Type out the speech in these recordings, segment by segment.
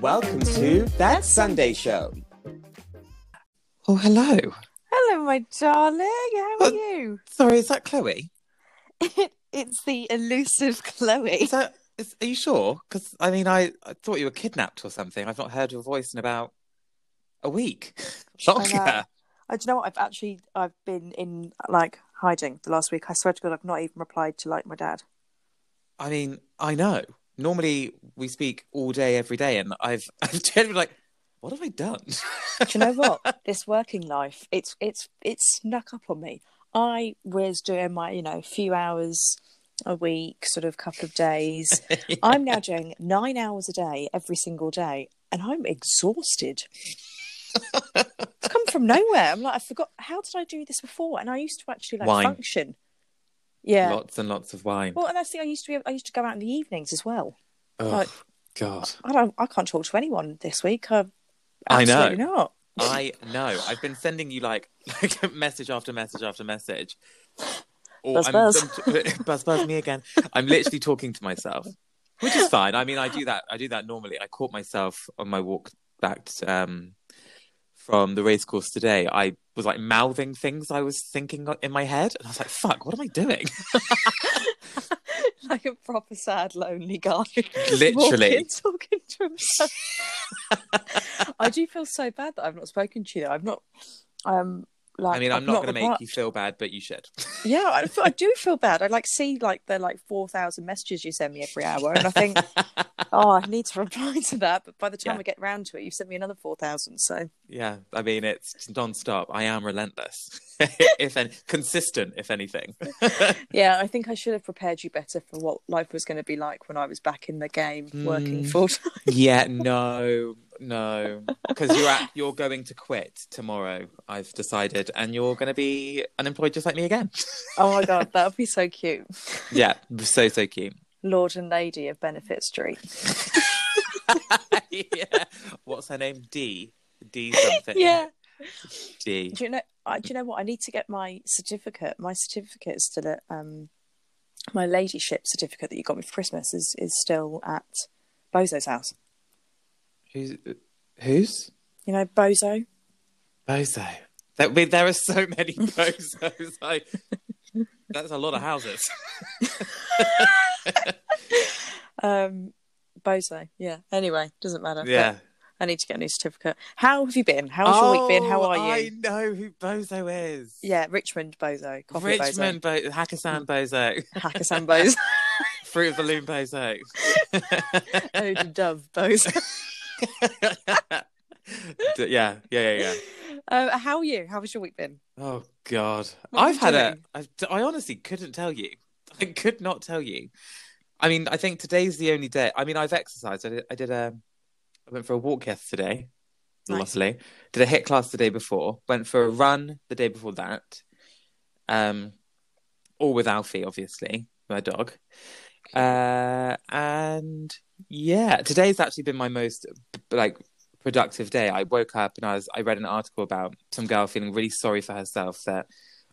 Welcome to That Sunday Show. Oh, hello. Hello, my darling. How are you? Sorry, is that Chloe? It's the elusive Chloe. Are you sure? Because, I mean, I thought you were kidnapped or something. I've not heard your voice in about a week. Longer. Do you know what? I've been in, like, hiding the last week. I swear to God, I've not even replied to, like, my dad. I mean, I know. Normally, we speak all day, every day, and I've generally like, what have I done? Do you know what? This working life, it's snuck up on me. I was doing my, few hours a week, sort of couple of days. Yeah. I'm now doing 9 hours a day, every single day, and I'm exhausted. It's come from nowhere. I'm like, I forgot, how did I do this before? And I used to actually like function. Yeah, lots and lots of wine. Well, and that's the thing. I used to go out in the evenings as well. Oh, like, God! I can't talk to anyone this week. I know. I know. I've been sending you like message after message after message. Or buzz me again. I'm literally talking to myself, which is fine. I mean, I do that normally. I caught myself on my walk back from the racecourse today. I was like mouthing things I was thinking in my head, and I was like, fuck, what am I doing? Like a proper sad lonely guy, literally talking to himself. I do feel so bad that I've not spoken to you though. I've not I'm not gonna make you feel bad, but you should. Yeah, I do feel bad. I see the 4,000 messages you send me every hour, and I think I need to reply to that, but by the time I get round to it, you've sent me another 4,000. So yeah, I mean, it's non-stop. I am relentless, consistent, if anything. Yeah, I think I should have prepared you better for what life was going to be like when I was back in the game, working full time. Yeah, no, because you're going to quit tomorrow. I've decided, and you're going to be unemployed just like me again. Oh my God, that would be so cute. Yeah, so cute. Lord and Lady of Benefit Street. Yeah. What's her name? D something. Yeah. D. Do you know what? I need to get my certificate. My certificate is still at my ladyship certificate that you got me for Christmas is still at Bozo's house. Who's? You know, Bozo. Bozo. There are so many Bozos. That's a lot of houses. Bozo, yeah. Anyway, doesn't matter. Yeah. I need to get a new certificate. How have you been? How's your week been? How are you? I know who Bozo is. Yeah, Richmond Bozo. Richmond Bozo. Hakkasan Bozo. Hakkasan Bozo. Fruit of the Loom Bozo. Ode Dove Bozo. Yeah. How are you? How has your week been? Oh, God. I honestly couldn't tell you. I could not tell you. I mean, I think today's the only day. I mean, I've exercised. I went for a walk yesterday. Nice. Luckily, did a HIIT class the day before. Went for a run the day before that. All with Alfie, obviously, my dog. And yeah, today's actually been my most productive day. I woke up and I read an article about some girl feeling really sorry for herself that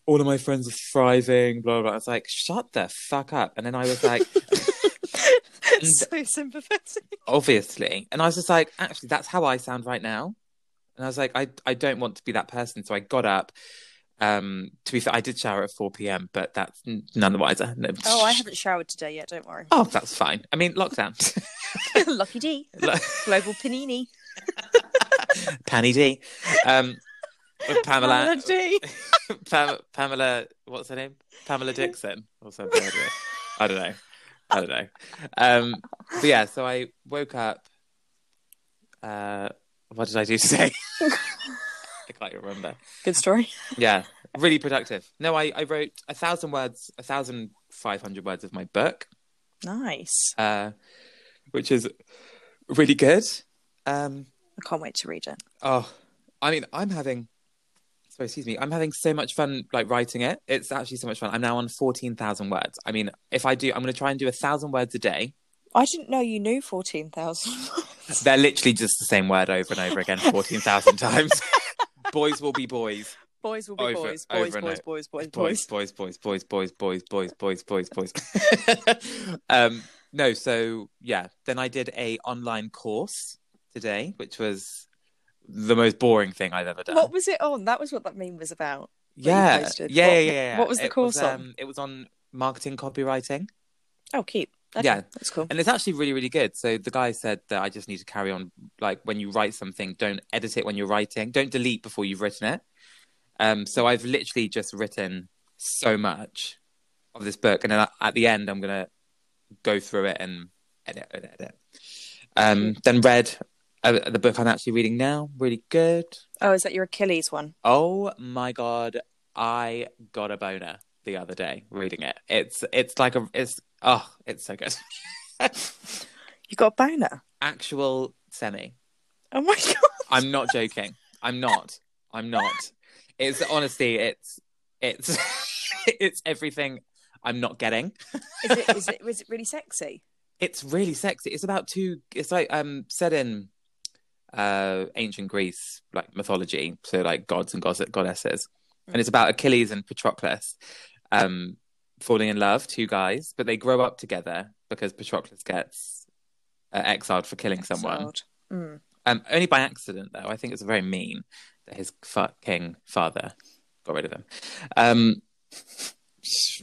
all of my friends are thriving, blah, blah, blah. I was like, shut the fuck up. And then I was like... So sympathetic. Obviously. And I was just like, actually, that's how I sound right now. And I was like, I don't want to be that person. So I got up. To be fair, I did shower at 4 p.m, but that's none the wiser. No. Oh, I haven't showered today yet, don't worry. Oh, that's fine. I mean, lockdown. Lucky D. Global Panini. Panny D. Pamela D. Pamela, what's her name? Pamela Dixon or something. I don't know. But yeah, so I woke up. What did I do today? I can't remember. Good story. Yeah, really productive. No, I wrote 1,500 words of my book. Nice. Which is really good. I can't wait to read it. Oh, I mean, I'm having so much fun, writing it. It's actually so much fun. I'm now on 14,000 words. I mean, if I do, I'm going to try and do 1,000 words a day. I didn't know you knew 14,000 words. They're literally just the same word over and over again, 14,000 times. Boys will be boys. Boys will be boys. Boys, boys, boys, boys, boys, boys, boys, boys, boys, boys, boys, boys, boys, boys. No, so yeah. Then I did a online course today, which was the most boring thing I've ever done. What was it on? That was what that meme was about. Yeah. Yeah. What was the course on? It was on marketing copywriting. Oh, cute. Okay, yeah, that's cool. And it's actually really, really good. So the guy said that I just need to carry on. Like, when you write something, don't edit it when you're writing. Don't delete before you've written it. So I've literally just written so much of this book. And then at the end, I'm going to go through it and edit. Then read the book I'm actually reading now. Really good. Oh, is that your Achilles one? Oh, my God. I got a boner the other day reading it. It's so good. You got a boner? Actual semi. Oh my God. I'm not joking. I'm not. It's honestly, it's it's everything I'm not getting. Was it really sexy? It's really sexy. It's about set in ancient Greece, like mythology. So like gods and goddesses. Mm. And it's about Achilles and Patroclus. Falling in love, two guys, but they grow up together because Patroclus gets exiled for killing someone. Mm. Only by accident, though. I think it's very mean that his fucking father got rid of him.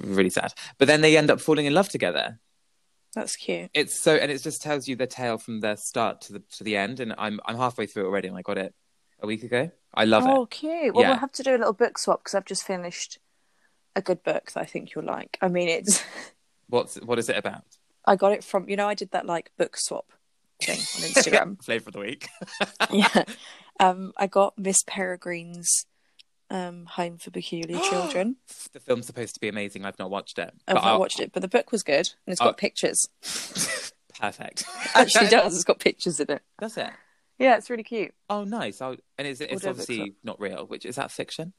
Really sad. But then they end up falling in love together. That's cute. It's so, and it just tells you the tale from the start to the end. And I'm halfway through it already, and I got it a week ago. I love it. Oh, cute. Well, yeah. We'll have to do a little book swap because I've just finished a good book that I think you'll like. I mean, it's... What is it about? I got it from... You know, I did that, like, book swap thing on Instagram. Flavour of the week. Yeah. I got Miss Peregrine's Home for Peculiar Children. The film's supposed to be amazing. I've not watched it. I've not watched it, but the book was good. And it's got pictures. Perfect. Actually, it does. It's got pictures in it. Does it? Yeah, it's really cute. Oh, nice. And it's obviously not real, which... Is that fiction?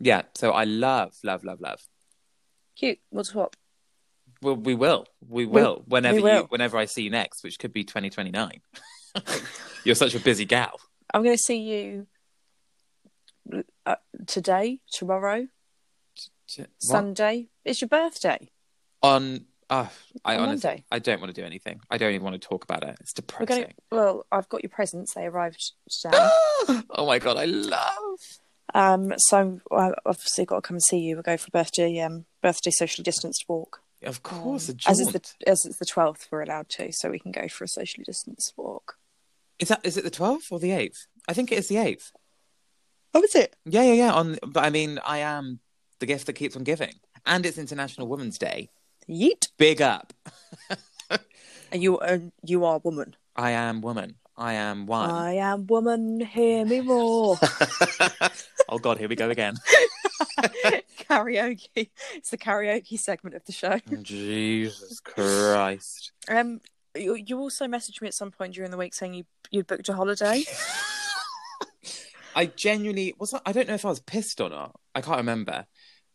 Yeah, so I love. Cute. We'll swap. Well, we will. Whenever I see you next, which could be 2029. You're such a busy gal. I'm going to see you today, tomorrow, Sunday. It's your birthday. On honestly, Monday. I don't want to do anything. I don't even want to talk about it. It's depressing. Well, I've got your presents. They arrived today. Oh my God, I love. So I've obviously got to come and see you. We'll go for a birthday social distanced walk. Of course, a jaunt. As it's the 12th, we're allowed to, so we can go for a socially distanced walk. Is it the 12th or the 8th? I think it is the 8th. Oh, is it? Yeah. But I mean, I am the gift that keeps on giving, and it's International Women's Day. Yeet! Big up. And you are woman. I am woman. I am one. I am woman, hear me roar. Oh God, here we go again. Karaoke. It's the karaoke segment of the show. Jesus Christ. You also messaged me at some point during the week saying you'd booked a holiday. I genuinely was. I don't know if I was pissed or not. I can't remember.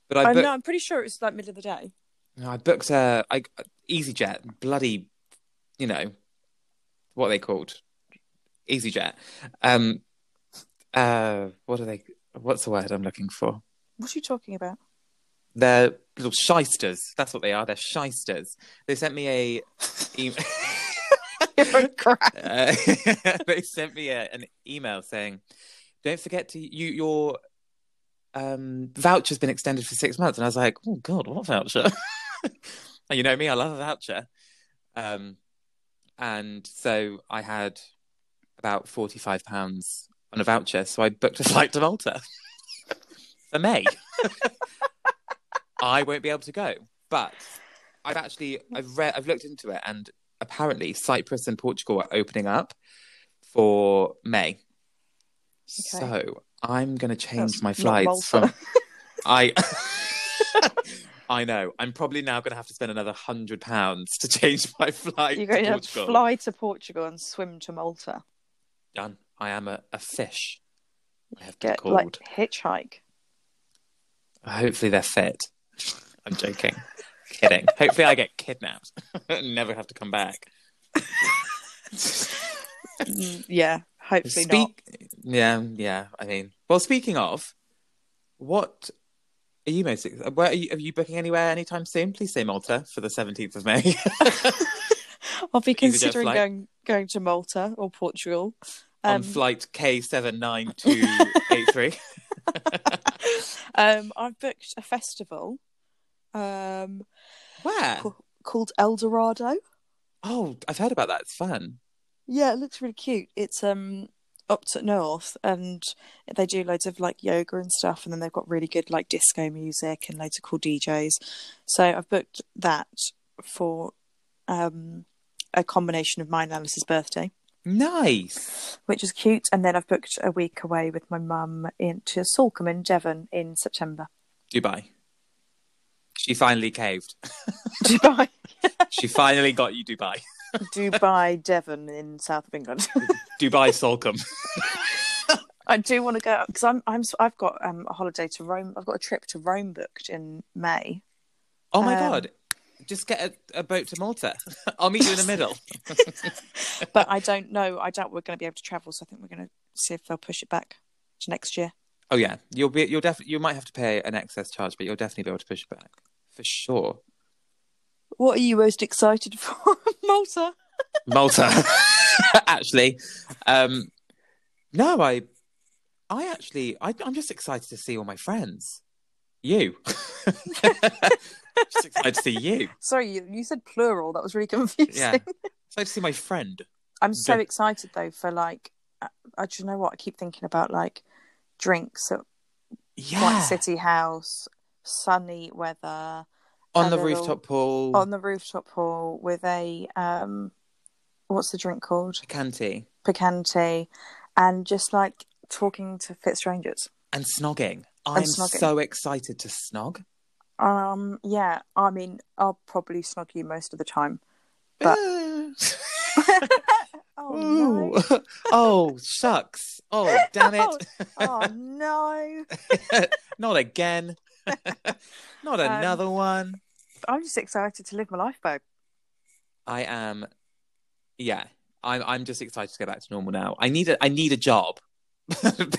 But I I'm pretty sure it was like middle of the day. No, I booked EasyJet. Bloody, you know, what are they called? EasyJet. What's the word I'm looking for? What are you talking about? They're little shysters. That's what they are. They're shysters. They sent me a email. They sent me an email saying, "Don't forget to your voucher's been extended for 6 months." And I was like, "Oh God, what voucher?" And you know me, I love a voucher. And so I had about £45 on a voucher, so I booked a flight to Malta for May. I won't be able to go, but I've looked into it, and apparently Cyprus and Portugal are opening up for May. Okay. So I'm going to change my flights. I know. I'm probably now going to have to spend another £100 to change my flight. You're going to have to fly to Portugal and swim to Malta. Done. I am a fish. I have to like hitchhike. Hopefully they're fit. I'm joking. Kidding. Hopefully I get kidnapped and never have to come back. Yeah. Hopefully not. Yeah. I mean, well, speaking of, what? Are you most excited? Are you booking anywhere anytime soon? Please say Malta for the 17th of May. I'll be considering going going to Malta or Portugal. On flight K79283. I've booked a festival. Where? Called El Dorado. Oh, I've heard about that. It's fun. Yeah, it looks really cute. It's up to north, and they do loads of like yoga and stuff, and then they've got really good like disco music and loads of cool DJs. So I've booked that for a combination of mine and Alice's birthday. Nice. Which is cute. And then I've booked a week away with my mum to Salcombe in Devon in September. Dubai. She finally caved. Dubai. She finally got you Dubai. Dubai, Devon in south of England. Dubai, Salcombe. I do want to go because I've got a holiday to Rome. I've got a trip to Rome booked in May. Oh my God. Just get a boat to Malta. I'll meet you in the middle. But I don't know. I doubt we're going to be able to travel. So I think we're going to see if they'll push it back to next year. Oh yeah, you might have to pay an excess charge, but you'll definitely be able to push it back for sure. What are you most excited for, Malta? Malta, actually. No, I actually, I'm just excited to see all my friends. You. Just excited to see you. Sorry, you said plural. That was really confusing. Yeah, excited to see my friend. I'm so excited though for like, I do you know what I keep thinking about like drinks at White City House, sunny weather on the rooftop pool. On the rooftop pool with a what's the drink called? Picante. Picante, and just like talking to fit strangers and snogging. I'm so excited to snog. Yeah, I mean, I'll probably snog you most of the time, but oh no! Oh shucks! Oh damn it! Oh no! Not again! Not another one! I'm just excited to live my life, babe. I am. Yeah, I'm just excited to go back to normal now. I need a job.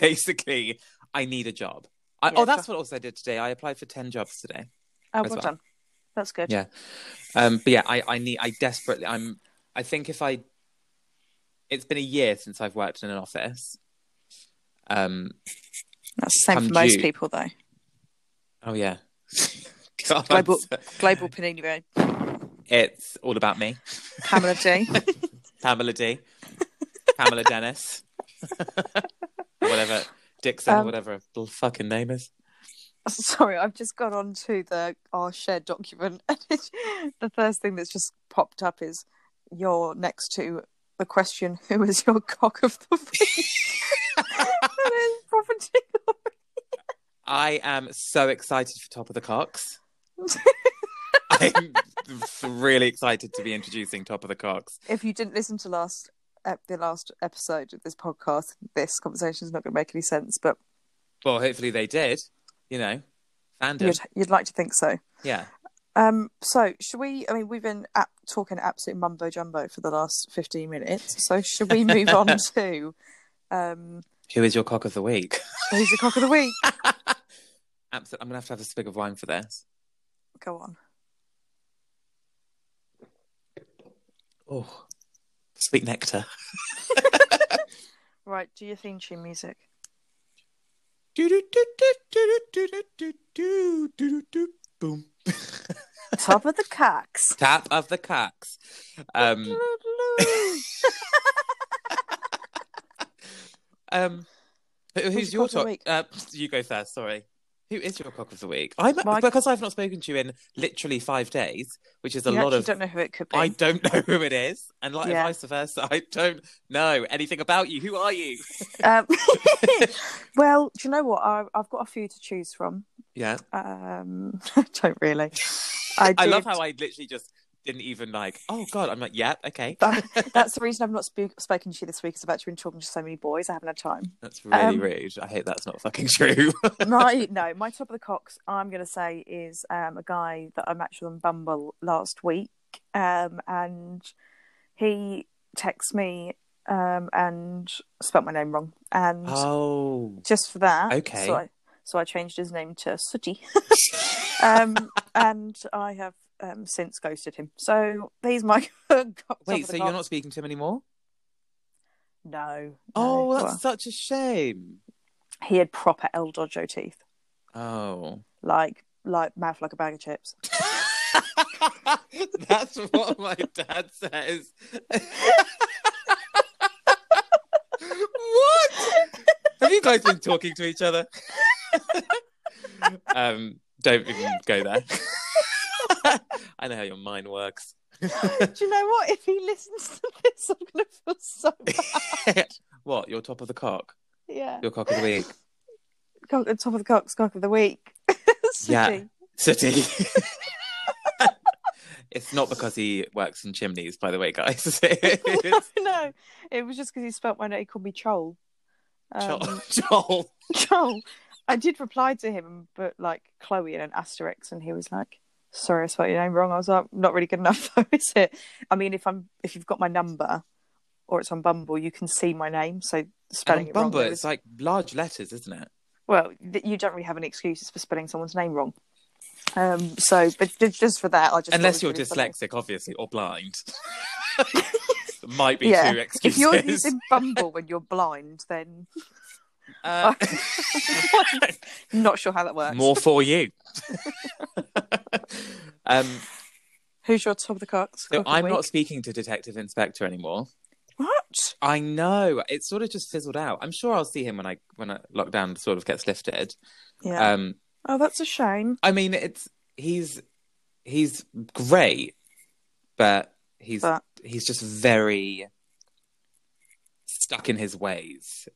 Basically, I need a job. Yeah, that's what also I did today. I applied for 10 jobs today. Oh, well done. That's good. Yeah. But yeah, I think it's been a year since I've worked in an office. That's the same for most people though. Oh yeah. God, global Panini Road. It's all about me. Pamela D. Pamela D. Pamela Dennis. Whatever. Dixon, whatever the fucking name is. Sorry, I've just gone on to our shared document. The first thing that's just popped up is you're next to the question, who is your cock of the week? That is property. I am so excited for Top of the Cocks. I'm really excited to be introducing Top of the Cocks. If you didn't listen to the last episode of this podcast, this conversation is not going to make any sense, but well, hopefully they did, you know, fandom. You'd like to think so. Yeah. So should we, I mean, we've been talking absolute mumbo jumbo for the last 15 minutes. So should we move on to, who is your cock of the week? Who's your cock of the week? Absolutely. I'm going to have a sprig of wine for this. Go on. Oh, sweet nectar. Right, do your theme tune music. Boom. Top of the Cocks. Top of the Cocks. Who's your cock of the week? You go first, sorry. Who is your cock of the week? Because I've not spoken to you in literally 5 days, which is a lot of... I don't know who it could be. I don't know who it is. And vice versa, I don't know anything about you. Who are you? Well, do you know what? I've got a few to choose from. Yeah. Don't really. I love how I literally just didn't even like, oh God, I'm like, yeah, okay. That's the reason I've not spoken to you this week, is I've actually been talking to so many boys. I haven't had time. That's really rude. I hate that's not fucking true. my Top of the Cocks, I'm going to say, is a guy that I matched with on Bumble last week. And he texts me and spelt my name wrong. And just for that. Okay. So I changed his name to Sooty. And I have since ghosted him. So he's my... Wait, so you're not speaking to him anymore? No. Oh, that's such a shame. He had proper El Dorado teeth. Oh. Like mouth like a bag of chips. That's what my dad says. What? Have you guys been talking to each other? Don't even go there. I know how your mind works. Do you know what? If he listens to this, I'm going to feel so bad. What? You're top of the cock? Yeah. Your cock of the week. Top of the cock's cock of the week. City. Yeah. City. It's not because he works in chimneys, by the way, guys. No. It was just because he spelt my name. He called me Chol. Chol. I did reply to him, but like Chloe in an asterisk, and he was like, sorry, I spelled your name wrong. I was like, not really good enough though, is it? I mean, if you've got my number or it's on Bumble, you can see my name. So spelling it wrong. Bumble, it's like large letters, isn't it? Well, you don't really have any excuses for spelling someone's name wrong. But just for that, I just... Unless you're dyslexic, obviously, or blind. Might be two excuses. If you're using Bumble when you're blind, then... Not sure how that works. More for you. Who's your top of the cocks? So I'm not speaking to Detective Inspector anymore. What? I know. It's sort of just fizzled out. I'm sure I'll see him when lockdown sort of gets lifted. Yeah. Oh, that's a shame. I mean, he's great, but he's just very stuck in his ways.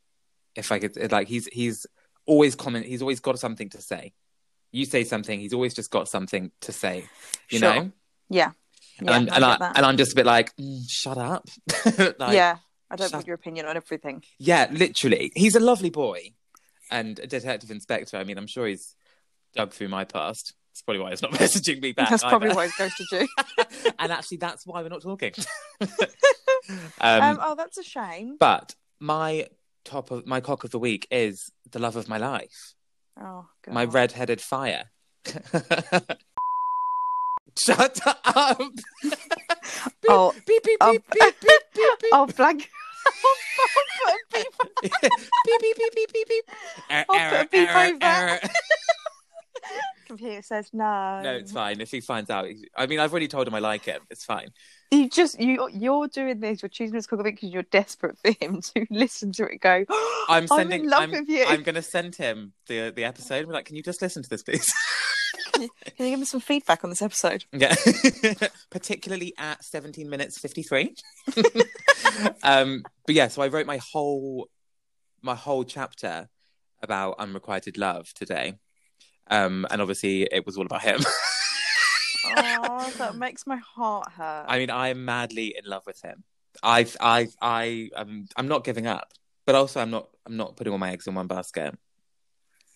If I could, like, he's always got something to say. You say something, he's always just got something to say. You know? Yeah. And I'm just a bit like, shut up. I don't want your opinion on everything. Yeah, literally. He's a lovely boy and a Detective Inspector. I mean, I'm sure he's dug through my past. That's probably why he's not messaging me back. That's probably why he's ghosted you. And actually, that's why we're not talking. Oh, that's a shame. But my cock of the week is the love of my life. Oh, God. My red-headed fire. Shut up! Beep, oh, beep, beep, beep, beep, beep, beep, beep. Oh, blank. I'll put a beep. Beep, beep, beep, beep, beep, beep. I'll put a beep over. Computer says no. No, it's fine. If he finds out, I mean, I've already told him I like him. It's fine. You're doing this. You're choosing this cook because you're desperate for him to listen to it. And go. I'm in love with you. I'm going to send him the episode. And be like, can you just listen to this, please? Can you give me some feedback on this episode? Yeah, particularly at 17 minutes 53. But yeah, so I wrote my whole chapter about unrequited love today, and obviously it was all about him. Oh, that makes my heart hurt. I mean, I am madly in love with him. I'm not giving up, but also I'm not putting all my eggs in one basket.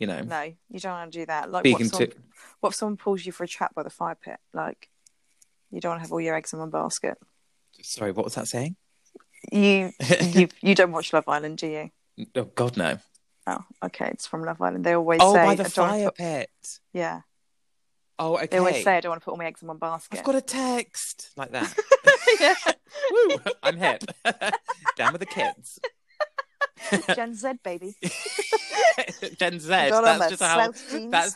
You know, no, you don't want to do that. Like, what if someone pulls you for a chat by the fire pit? Like, you don't want to have all your eggs in one basket. Sorry, what was that saying? You don't watch Love Island, do you? Oh God, no. Oh, okay, it's from Love Island. They always say by the fire pit. Yeah. Oh, okay. They always say I don't want to put all my eggs in one basket. I've got a text like that. Yeah. Woo! I'm hit. Down with the kids. Gen Z, baby. Gen Z. That's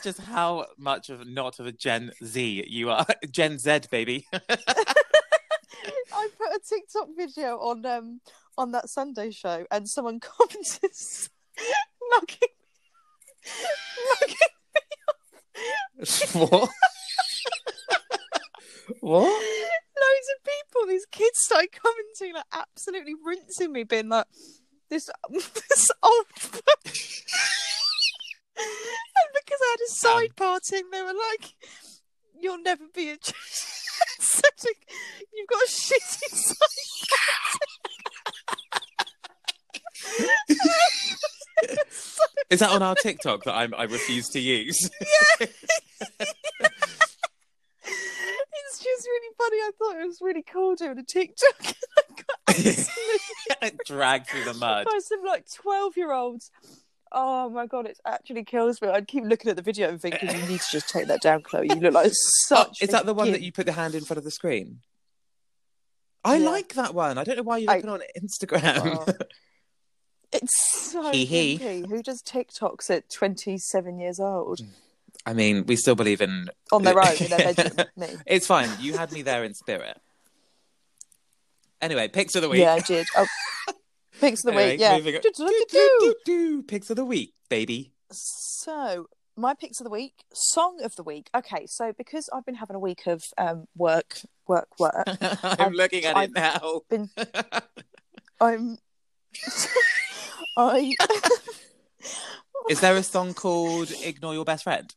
just how much of not of a Gen Z you are. Gen Z, baby. I put a TikTok video on That Sunday Show, and someone commented knocking me off. What? What? Loads of people, these kids, started commenting, like absolutely rinsing me, being like, this old and because I had a side parting, they were like, you'll never be you've got a shitty side parting. Is that on our TikTok that I refuse to use? Yeah. It's just really funny. I thought it was really cool doing a TikTok. Dragged through the mud by some like 12-year-olds. Oh my God, it actually kills me. I'd keep looking at the video and thinking, you need to just take that down, Chloe. You look like such... is that the one that you put the hand in front of the screen? I like that one. I don't know why you're looking on Instagram. It's so he. Who does TikToks at 27 years old? I mean, we still believe in... On their own, in their bedroom. Me. It's fine. You had me there in spirit. Anyway, picks of the week. Yeah, I did. Oh. Picks of the week, yeah. Picks of the week, baby. So, my picks of the week, song of the week. Okay, so because I've been having a week of work. I'm looking at it now. Is there a song called Ignore Your Best Friend?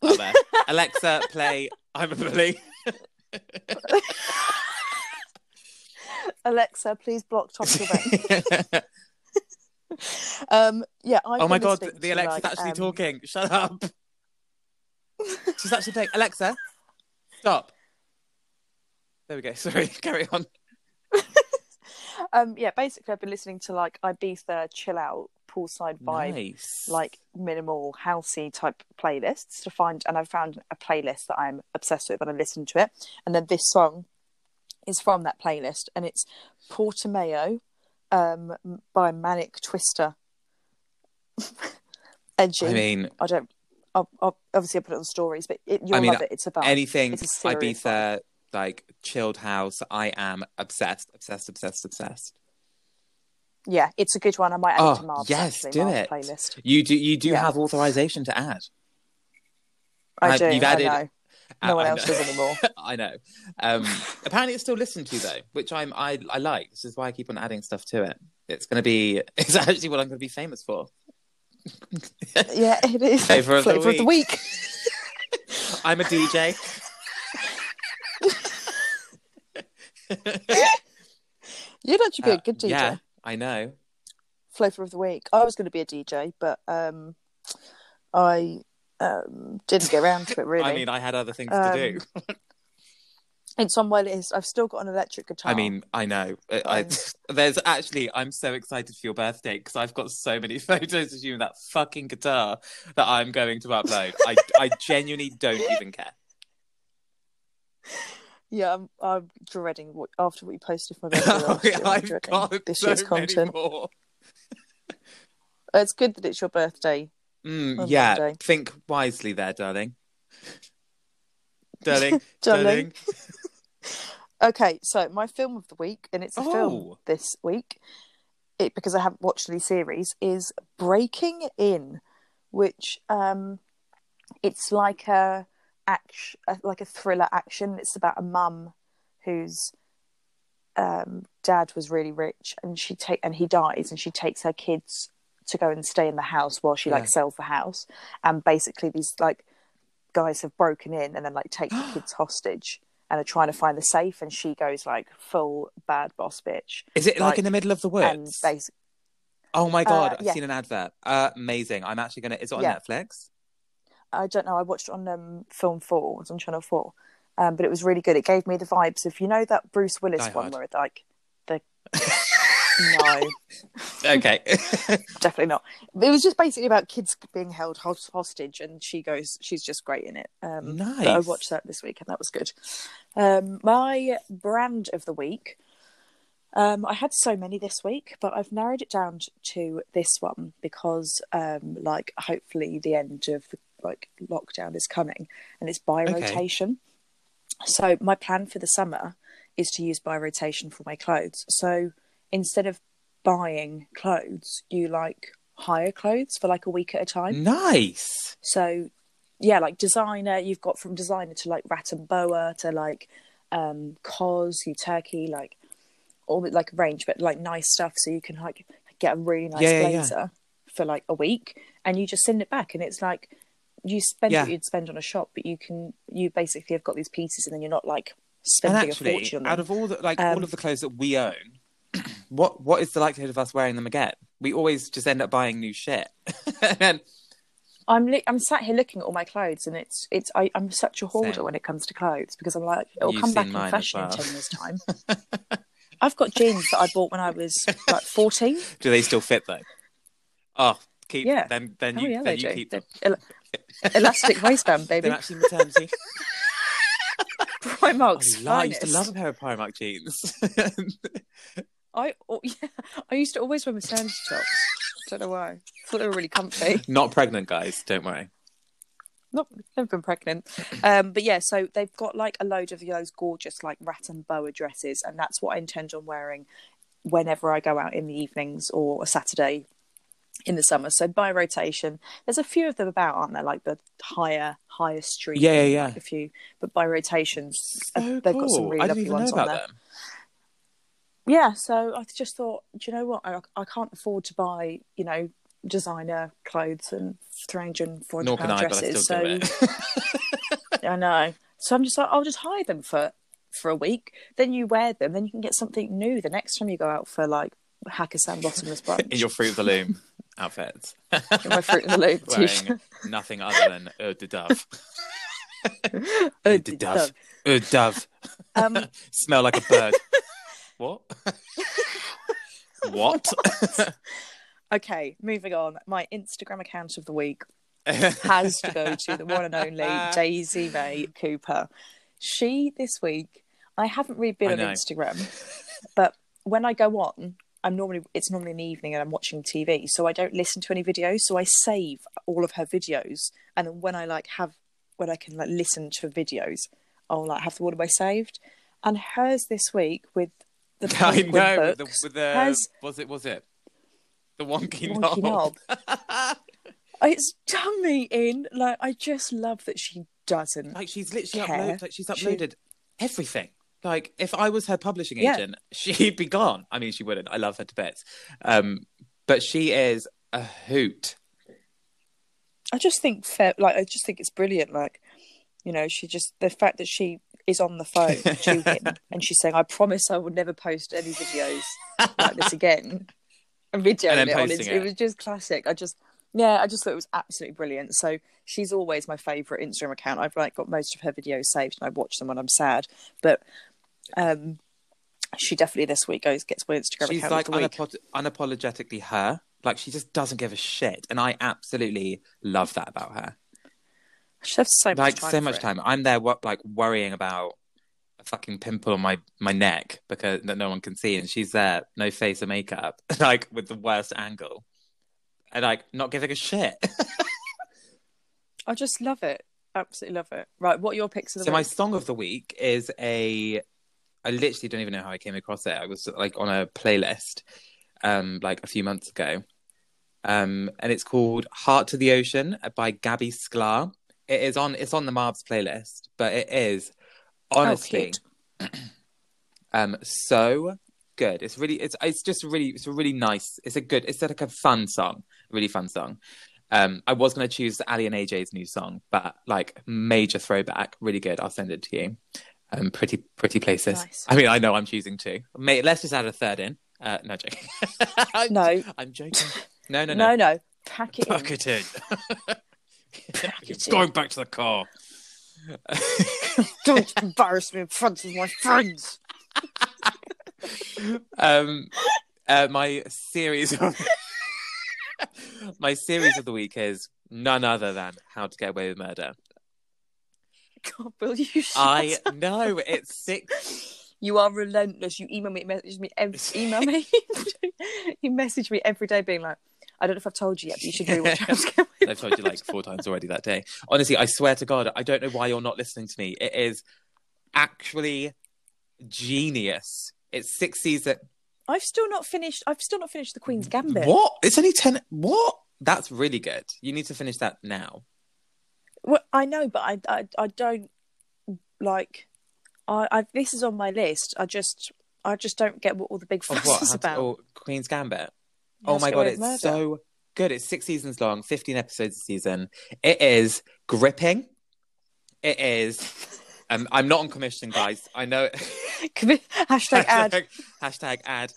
Oh, there. Alexa, play I'm a Bully. Alexa, please block Top of the Bank. Yeah, I've oh my god, the Alexa's like, actually talking. Shut up. She's actually playing. Alexa, stop. There we go. Sorry, carry on. Yeah, basically, I've been listening to like Ibiza chill out, poolside vibe, nice. Like minimal housey type playlists to find, and I've found a playlist that I'm obsessed with, and I listened to it, and then this song is from that playlist, and it's Portomayo by Manic Twister. Edgy. I mean, I don't. I'll obviously I put it on stories, but love it. It's about anything. It's Ibiza, like chilled house. I am obsessed. Yeah, it's a good one. I might add it to Marv's. Yes, actually, Marv's playlist. You do yeah. have authorization to add. I do. You've added. I know. No one else does anymore. I know. Apparently, it's still listened to though, which I like. This is why I keep on adding stuff to it. It's actually what I'm going to be famous for. Yeah, it is. Flavor of the week. I'm a DJ. You'd actually be a good DJ. Yeah, I know. Flavor of the week. I was going to be a DJ, but I didn't get around to it really. I mean, I had other things to do. It's on my list. I've still got an electric guitar. I mean, I know. I'm so excited for your birthday because I've got so many photos of you and that fucking guitar that I'm going to upload. I genuinely don't even care. Yeah, I'm dreading after what you posted for my birthday. I've got this year's content. It's good that it's your birthday. Yeah, Monday. Think wisely there, darling. darling. Okay, so my film of the week, and it's a film this week, because I haven't watched any series, is Breaking In, which it's like a thriller action. It's about a mum whose dad was really rich, and he dies, and she takes her kids to go and stay in the house while she sells the house, and basically these guys have broken in and then take the kids hostage and are trying to find the safe, and she goes full bad boss bitch. Is it in the middle of the woods? Oh my god, I've seen an advert. Amazing. I'm actually gonna. Is it on Netflix? I don't know. I watched it on Film 4. It was on Channel 4, but it was really good. It gave me the vibes of that Bruce Willis one where the. No. Okay. Definitely not. It was just basically about kids being held hostage, and she's just great in it. Nice. I watched that this week and that was good. My brand of the week, I had so many this week, but I've narrowed it down to this one because hopefully the end of the lockdown is coming, and it's By Rotation. So my plan for the summer is to use By Rotation for my clothes. So instead of buying clothes, you hire clothes for a week at a time. Nice. So yeah, designer, you've got from designer to Rat and Boa to COS, Turkey, all the range, but nice stuff. So you can get a really nice blazer for a week, and you just send it back, and it's you spend what you'd spend on a shop, but you basically have got these pieces, and then you're not spending a fortune on them. Out of all the all of the clothes that we own, what is the likelihood of us wearing them again? We always just end up buying new shit. And I'm sat here looking at all my clothes, and I'm such a hoarder when it comes to clothes, because I'm it'll come back in fashion in 10 years time. I've got jeans that I bought when I was 14. Do they still fit though? Oh, keep them. Then you keep them. Elastic waistband, baby. They're actually maternity. Primark's finest. I used to love a pair of Primark jeans. I used to always wear maternity tops. Don't know why. I thought they were really comfy. Not pregnant, guys. Don't worry. Never been pregnant. But yeah, so they've got like a load of those gorgeous like Rat and Boa dresses, and that's what I intend on wearing whenever I go out in the evenings or a Saturday in the summer. So By Rotation, there's a few of them about, aren't there? Like the higher street. Yeah, yeah, yeah. Like a few, but By Rotations, they've got some really lovely ones on there. Yeah, so I just thought, do you know what? I can't afford to buy, you know, designer clothes and £300-400 dresses. But I still do it. I know. So I'm just like, I'll just hire them for a week. Then you wear them. Then you can get something new the next time you go out for like Hakkasan bottomless brunch. In your Fruit of the Loom outfits. In my Fruit of the Loom t-shirt. Nothing other than Eau de Dove. Eau de Dove. Eau de Dove. Smell like a bird. What? What? Okay, moving on. My Instagram account of the week has to go to the one and only Daisy May Cooper. She, this week, I haven't really been on Instagram, but when I go on, it's normally in the evening and I'm watching TV, so I don't listen to any videos, so I save all of her videos, and then when I when I can like listen to videos, I'll like have the one I saved. And hers this week with the was it the wonky knob. It's done me in. Like, I just love that she doesn't. Like, she's literally uploaded everything. Like, if I was her publishing agent, she'd be gone. I mean, she wouldn't. I love her to bits. But she is a hoot. I just think it's brilliant. Like, you know, she just the fact that she is on the phone to him and she's saying, I promise I will never post any videos like this again. It was just classic. I just thought it was absolutely brilliant. So she's always my favourite Instagram account. I've like got most of her videos saved and I watch them when I'm sad. But she definitely this week gets my Instagram account. She's like unapologetically her. Like, she just doesn't give a shit. And I absolutely love that about her. She has so much time. I'm there, worrying about a fucking pimple on my neck because that no one can see, and she's there, no face or makeup, like with the worst angle, and like not giving a shit. I just love it, absolutely love it. Right, what are your picks of the week? So my song of the week is I literally don't even know how I came across it. I was like on a playlist, like a few months ago, and it's called "Heart to the Ocean" by Gabby Sklar. It's on the Marbs playlist, but it is honestly so good. It's like a fun song, really fun song. I was going to choose Ali and AJ's new song, but like major throwback, really good. I'll send it to you. Pretty places. Nice. I mean, I know I'm choosing two. Let's just add a third in. No, joking. I'm joking. No. Pack it in. Going back to the car. Don't embarrass me in front of my friends. My series of the week is none other than How to Get Away with Murder. God, will you shut up? Know it's 6. You are relentless. You email me. You message me every day, being like, I don't know if I've told you yet, but you should rewatch How to Get Away with Murder. I've told you like 4 times already that day. Honestly, I swear to God, I don't know why you're not listening to me. It is actually genius. It's 6 seasons. I've still not finished the Queen's Gambit. What? It's only 10. What? That's really good. You need to finish that now. Well, I know, but I don't like. This is on my list. I just don't get what all the big fuss is about. Queen's Gambit. Oh my God, it's so good. It's 6 seasons long, 15 episodes a season. It is gripping. It is... I'm not on commission, guys. I know... #ad. #ad.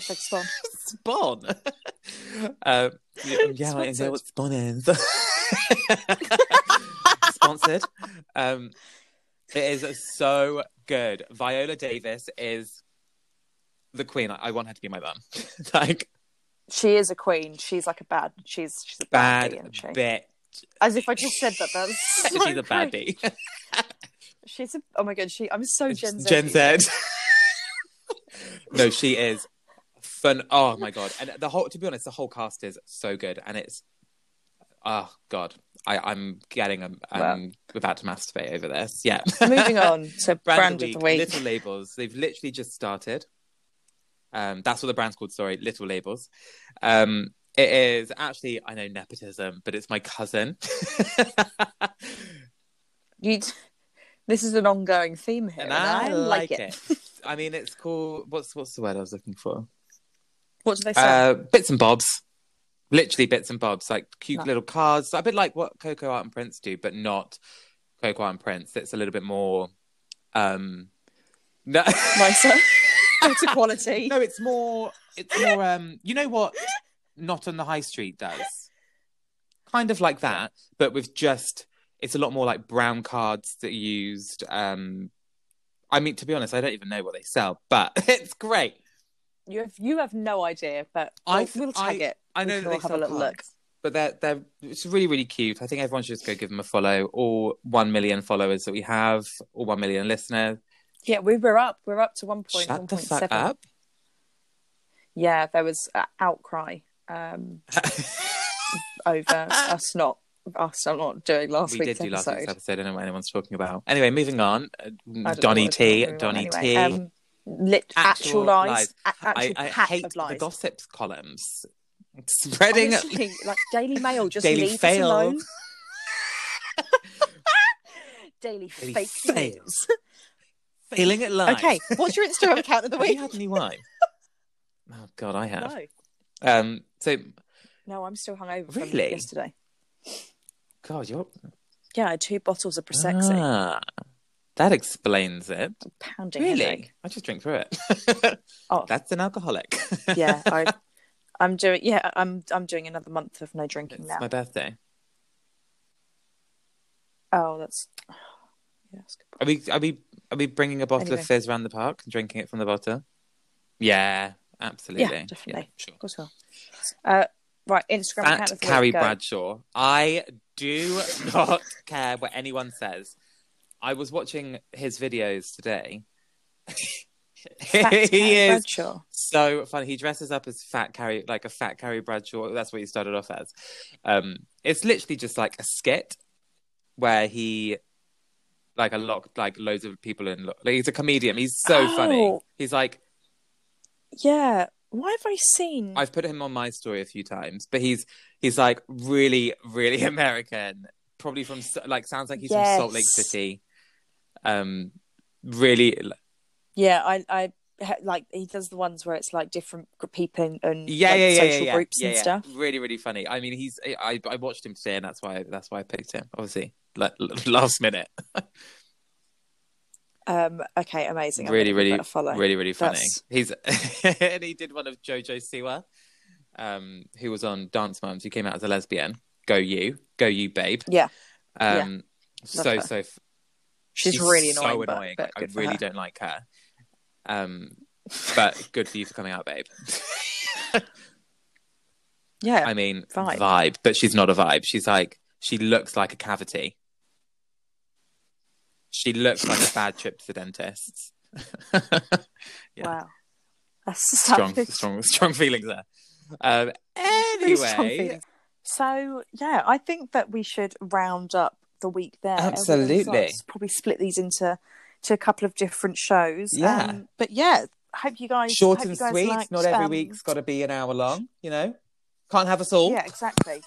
#spawn. Spawn? I know what spawn is. Sponsored. It is so good. Viola Davis is... the queen. I want her to be my mum. Like, she is a queen. She's like a bad. She's a bad bitch. As if I just said that. That's so she's a bad bitch. She's a. Oh my God. I'm so Gen Z. No, she is fun. Oh my god! And the whole, to be honest, the whole cast is so good, and it's I'm about to masturbate over this. Yeah. Moving on to brand of the week. Little Labels. They've literally just started. That's what the brand's called. Sorry, Little Labels. It is actually, I know, nepotism, but it's my cousin. This is an ongoing theme here, and I like it. I mean, it's called... What's the word I was looking for? What do they say? Bits and bobs. Literally bits and bobs, like cute little cards. A bit like what Cocoa Art and Prince do, but not Cocoa Art and Prince. It's a little bit more... nicer. Better quality. No, it's more... you know what Not on the High Street does? Kind of like that, but with just... It's a lot more like brown cards that are used. I mean, to be honest, I don't even know what they sell, but it's great. You have no idea, but we'll tag it. I know that they have a little look. But it's really, really cute. I think everyone should just go give them a follow. All 1 million followers that we have, all 1 million listeners. Yeah, we're up. We're up to 1.7. Shut the fuck up. Yeah, there was an outcry over us not. I'm not doing last week's episode. I don't know what anyone's talking about. Anyway, moving on. Donny T. Actual lies. I hate the gossips columns. Spreading... Honestly, like Daily Mail, just Daily leave fail. Us alone. Daily fake fails. Failing at lies. Okay, what's your Instagram account of the week? Have you had any wine? Oh, God, I have. No. No, I'm still hungover from yesterday. God, I had 2 bottles of Prosecco. That explains it. I'm pounding headache. I just drink through it. Oh, that's an alcoholic. Yeah, I'm doing another month of no drinking now. It's my birthday. Oh, that's good. Are we bringing a bottle of fizz around the park and drinking it from the bottle? Yeah, absolutely. Yeah, definitely. Yeah, sure. Of course. Right, Instagram account of Carrie Bradshaw. I do not care what anyone says. I was watching his videos today. He is Bradshaw. So funny. He dresses up as fat Carrie Bradshaw. That's what he started off as. It's literally just like a skit where he loads of people in. Like, he's a comedian. He's so funny. He's like, yeah. Why have I seen... I've put him on my story a few times, but he's like really, really American. Probably from, sounds like he's from Salt Lake City. Really... Yeah, I he does the ones where it's like different people and social groups and stuff. Really, really funny. I mean, he's... I watched him today and that's why I picked him, obviously. Like, last minute. Okay, amazing. Really funny. He's and he did one of Jojo Siwa, who was on Dance Moms, who came out as a lesbian. Go you, babe. Yeah. She's really annoying. So annoying. But I really don't like her. But good for you for coming out, babe. Yeah. I mean, vibe, but she's not a vibe. She's like, she looks like a cavity. She looks like a bad trip to the dentist. Yeah. Wow. That's strong feelings there. Anyway. So, yeah, I think that we should round up the week there. Absolutely. Probably split these into a couple of different shows. Yeah. But, yeah, hope you guys... Short and sweet. Liked, not every week's got to be an hour long, you know? Can't have us all. Yeah, exactly.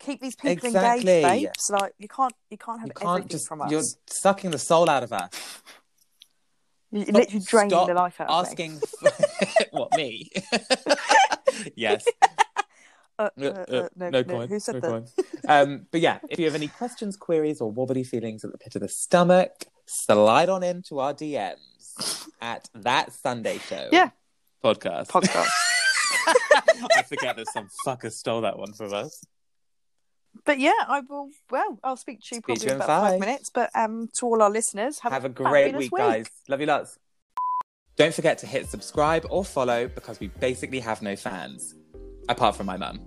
Keep these people engaged, babes. Like, you can't have everything just, from us. You're sucking the soul out of us. You're literally draining the life out of me. What, me? Yes. No, who said that? But yeah, if you have any questions, queries, or wobbly feelings at the pit of the stomach, slide on into our DMs at That Sunday Show. Yeah. Podcast. I forget that some fucker stole that one from us. But yeah, I'll speak to you probably in about 5 minutes. But to all our listeners, have a great week, guys. Love you lots. Don't forget to hit subscribe or follow because we basically have no fans. Apart from my mum.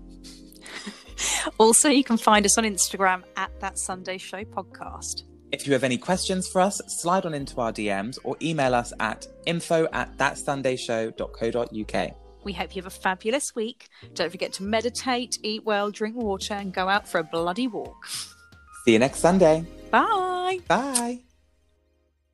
Also, you can find us on Instagram at That Sunday Show Podcast. If you have any questions for us, slide on into our DMs or email us at info@thatsundayshow.co.uk. We hope you have a fabulous week. Don't forget to meditate, eat well, drink water, and go out for a bloody walk. See you next Sunday. Bye. Bye.